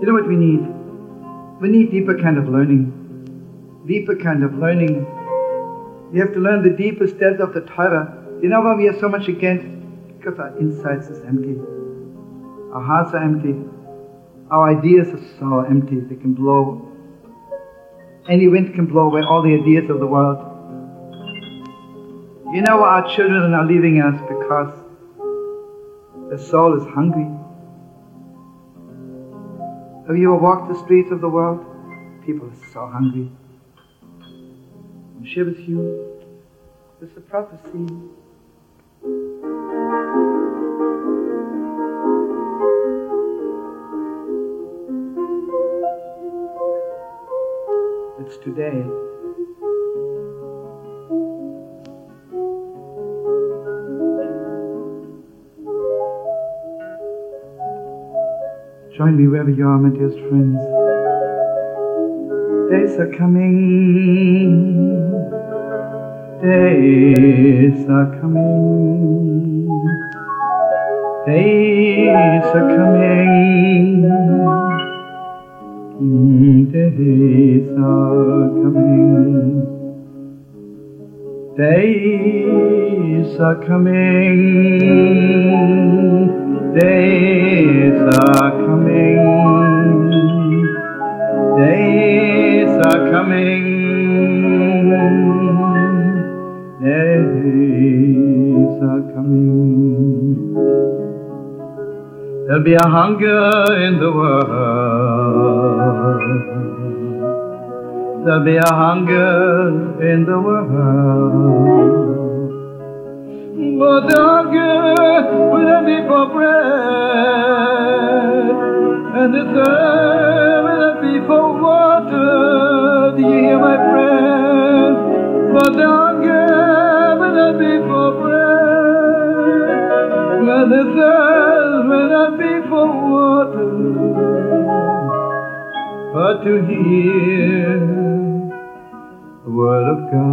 You know what we need? We need deeper kind of learning. Deeper kind of learning. We have to learn the deepest depth of the Torah. You know why we are so much against? Because our insights is empty. Our hearts are empty. Our ideas are so empty. They can blow. Any wind can blow away all the ideas of the world. You know why our children are leaving us? Because their soul is hungry. Have you ever walked the streets of the world? People are so hungry. I'm sure with you, it's a prophecy. It's today. Join me wherever you are, my dearest friends. Days are coming. Days are coming. Days are coming. Days are coming. Days are coming. Days are coming. Days are coming. Days are coming. There'll be a hunger in the world. There'll be a hunger in the world, but the hunger will not be for bread, and the thirst will not be for water. Do you hear my friend? But the hunger will not be for bread, and the thirst will not be for water, but to hear the word of God.